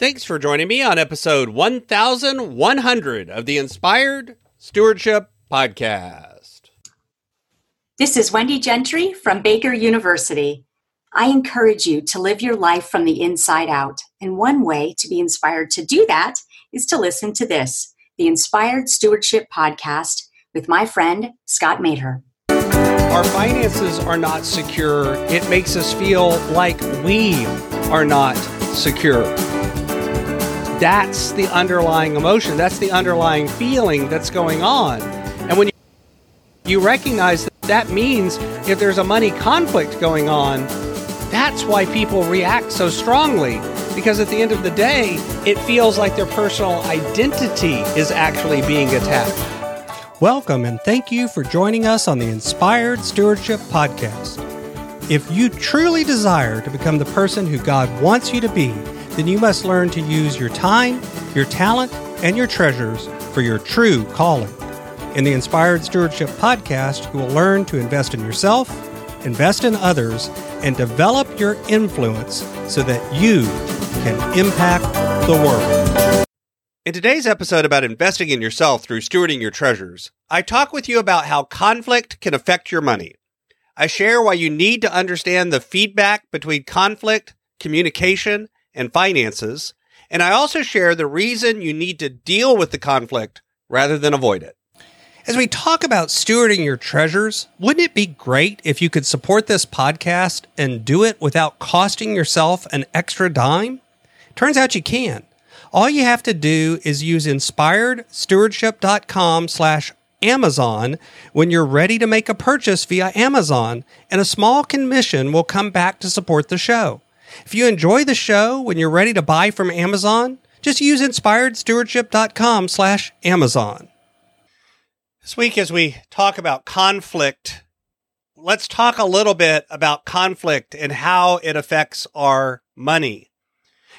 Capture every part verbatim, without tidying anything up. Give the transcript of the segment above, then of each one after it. Thanks for joining me on episode eleven hundred of the Inspired Stewardship Podcast. This is Wendy Gentry from Baker University. I encourage you to live your life from the inside out. And one way to be inspired to do that is to listen to this, the Inspired Stewardship Podcast with my friend, Scott Maher. Our finances are not secure. It makes us feel like we are not secure. That's the underlying emotion. That's the underlying feeling that's going on. And when you recognize that, that means if there's a money conflict going on, that's why people react so strongly. Because at the end of the day, it feels like their personal identity is actually being attacked. Welcome and thank you for joining us on the Inspired Stewardship Podcast. If you truly desire to become the person who God wants you to be, then you must learn to use your time, your talent, and your treasures for your true calling. In the Inspired Stewardship Podcast, you will learn to invest in yourself, invest in others, and develop your influence so that you can impact the world. In today's episode about investing in yourself through stewarding your treasures, I talk with you about how conflict can affect your money. I share why you need to understand the feedback between conflict, communication, and finances, and I also share the reason you need to deal with the conflict rather than avoid it. As we talk about stewarding your treasures, wouldn't it be great if you could support this podcast and do it without costing yourself an extra dime? Turns out you can. All you have to do is use inspiredstewardship.com slash Amazon when you're ready to make a purchase via Amazon, and a small commission will come back to support the show. If you enjoy the show, when you're ready to buy from Amazon, just use inspiredstewardship.com slash Amazon. This week, as we talk about conflict, let's talk a little bit about conflict and how it affects our money.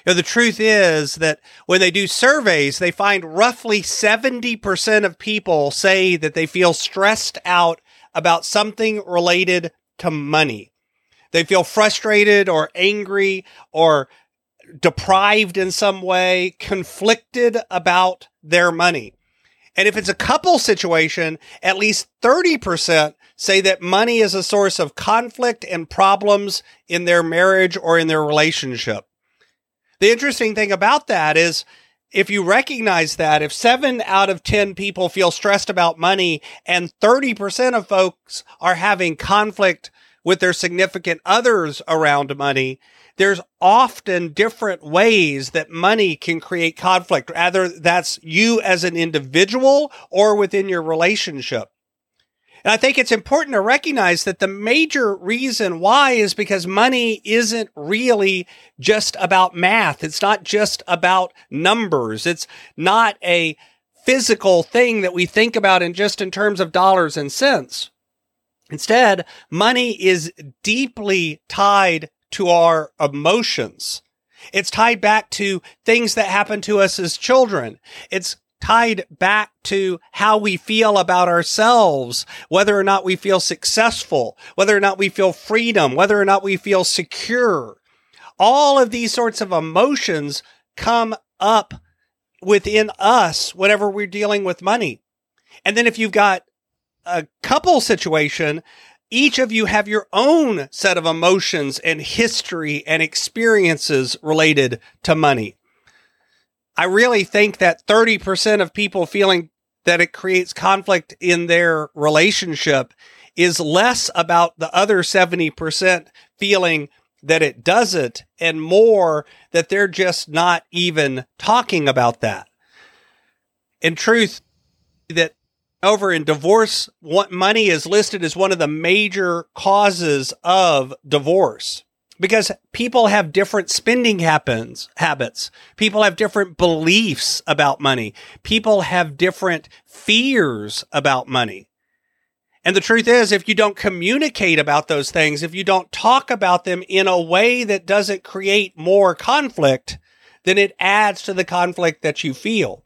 You know, the truth is that when they do surveys, they find roughly seventy percent of people say that they feel stressed out about something related to money. They feel frustrated or angry or deprived in some way, conflicted about their money. And if it's a couple situation, at least thirty percent say that money is a source of conflict and problems in their marriage or in their relationship. The interesting thing about that is if you recognize that, if seven out of ten people feel stressed about money and thirty percent of folks are having conflict with their significant others around money, there's often different ways that money can create conflict, either that's you as an individual or within your relationship. And I think it's important to recognize that the major reason why is because money isn't really just about math. It's not just about numbers. It's not a physical thing that we think about in just in terms of dollars and cents. Instead, money is deeply tied to our emotions. It's tied back to things that happen to us as children. It's tied back to how we feel about ourselves, whether or not we feel successful, whether or not we feel freedom, whether or not we feel secure. All of these sorts of emotions come up within us whenever we're dealing with money. And then if you've got a couple situation, each of you have your own set of emotions and history and experiences related to money. I really think that thirty percent of people feeling that it creates conflict in their relationship is less about the other seventy percent feeling that it doesn't and more that they're just not even talking about that. In truth, that Over in divorce, money is listed as one of the major causes of divorce because people have different spending happens, habits. People have different beliefs about money. People have different fears about money. And the truth is, if you don't communicate about those things, if you don't talk about them in a way that doesn't create more conflict, then it adds to the conflict that you feel.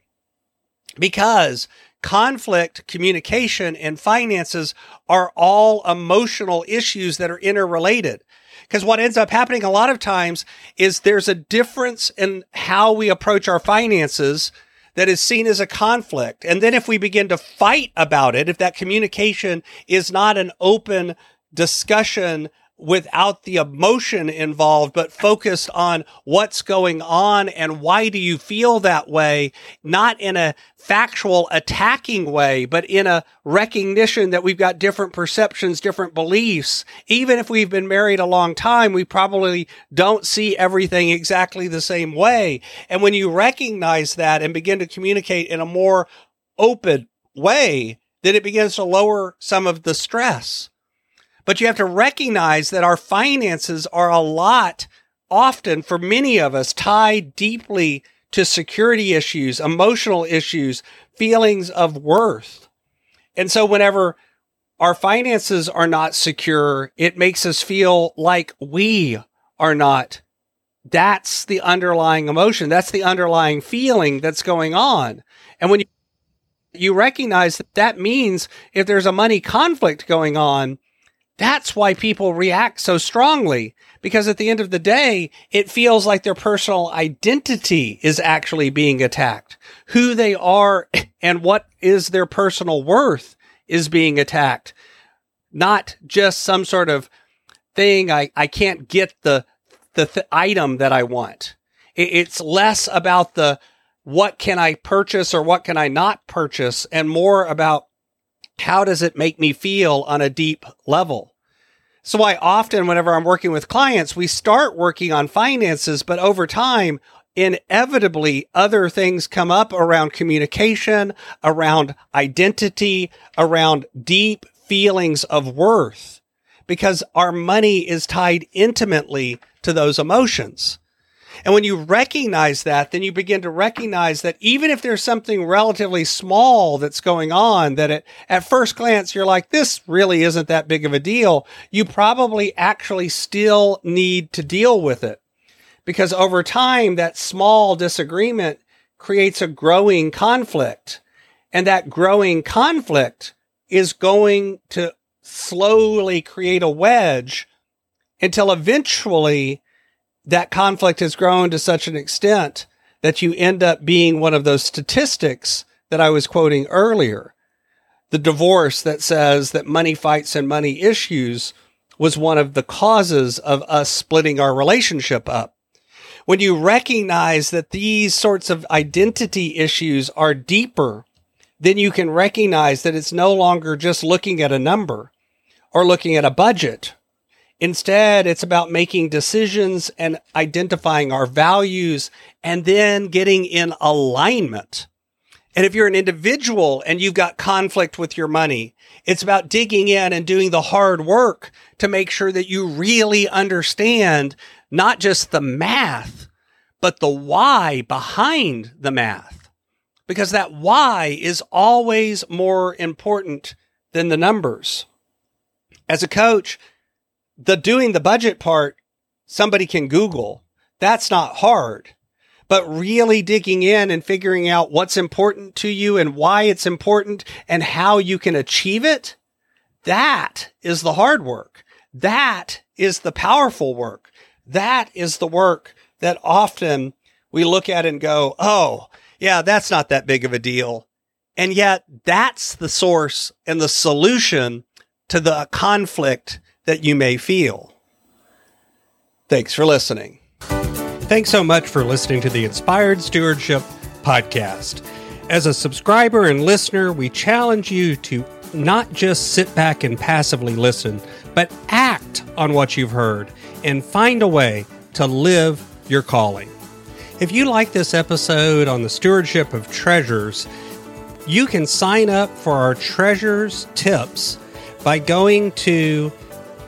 Because conflict, communication, and finances are all emotional issues that are interrelated. Because what ends up happening a lot of times is there's a difference in how we approach our finances that is seen as a conflict. And then if we begin to fight about it, if that communication is not an open discussion without the emotion involved, but focused on what's going on and why do you feel that way, not in a factual attacking way, but in a recognition that we've got different perceptions, different beliefs. Even if we've been married a long time, we probably don't see everything exactly the same way. And when you recognize that and begin to communicate in a more open way, then it begins to lower some of the stress. But you have to recognize that our finances are a lot, often for many of us, tied deeply to security issues, emotional issues, feelings of worth. And so whenever our finances are not secure, it makes us feel like we are not. That's the underlying emotion. That's the underlying feeling that's going on. And when you, you recognize that, that means if there's a money conflict going on, that's why people react so strongly, because at the end of the day, it feels like their personal identity is actually being attacked. Who they are and what is their personal worth is being attacked, not just some sort of thing. I, I can't get the, the th- item that I want. It, it's less about the what can I purchase or what can I not purchase, and more about how does it make me feel on a deep level? So I often, whenever I'm working with clients, we start working on finances, but over time, inevitably, other things come up around communication, around identity, around deep feelings of worth, because our money is tied intimately to those emotions. And when you recognize that, then you begin to recognize that even if there's something relatively small that's going on, that it, at first glance, you're like, this really isn't that big of a deal. You probably actually still need to deal with it, because over time, that small disagreement creates a growing conflict. And that growing conflict is going to slowly create a wedge until eventually that conflict has grown to such an extent that you end up being one of those statistics that I was quoting earlier. The divorce that says that money fights and money issues was one of the causes of us splitting our relationship up. When you recognize that these sorts of identity issues are deeper, then you can recognize that it's no longer just looking at a number or looking at a budget. Instead, it's about making decisions and identifying our values and then getting in alignment. And if you're an individual and you've got conflict with your money, it's about digging in and doing the hard work to make sure that you really understand not just the math, but the why behind the math. Because that why is always more important than the numbers. As a coach, the doing the budget part, somebody can Google. That's not hard. But really digging in and figuring out what's important to you and why it's important and how you can achieve it, that is the hard work. That is the powerful work. That is the work that often we look at and go, oh, yeah, that's not that big of a deal. And yet that's the source and the solution to the conflict that you may feel. Thanks for listening. Thanks so much for listening to the Inspired Stewardship Podcast. As a subscriber and listener, we challenge you to not just sit back and passively listen, but act on what you've heard and find a way to live your calling. If you like this episode on the stewardship of treasures, you can sign up for our treasures tips by going to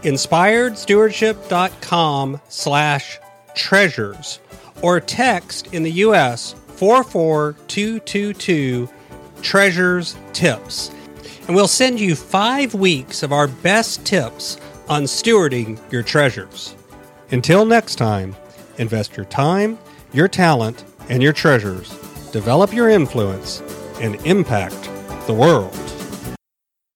inspiredstewardship.com slash treasures or text in the U S four four two two two treasures tips. And we'll send you five weeks of our best tips on stewarding your treasures. Until next time, invest your time, your talent, and your treasures. Develop your influence and impact the world.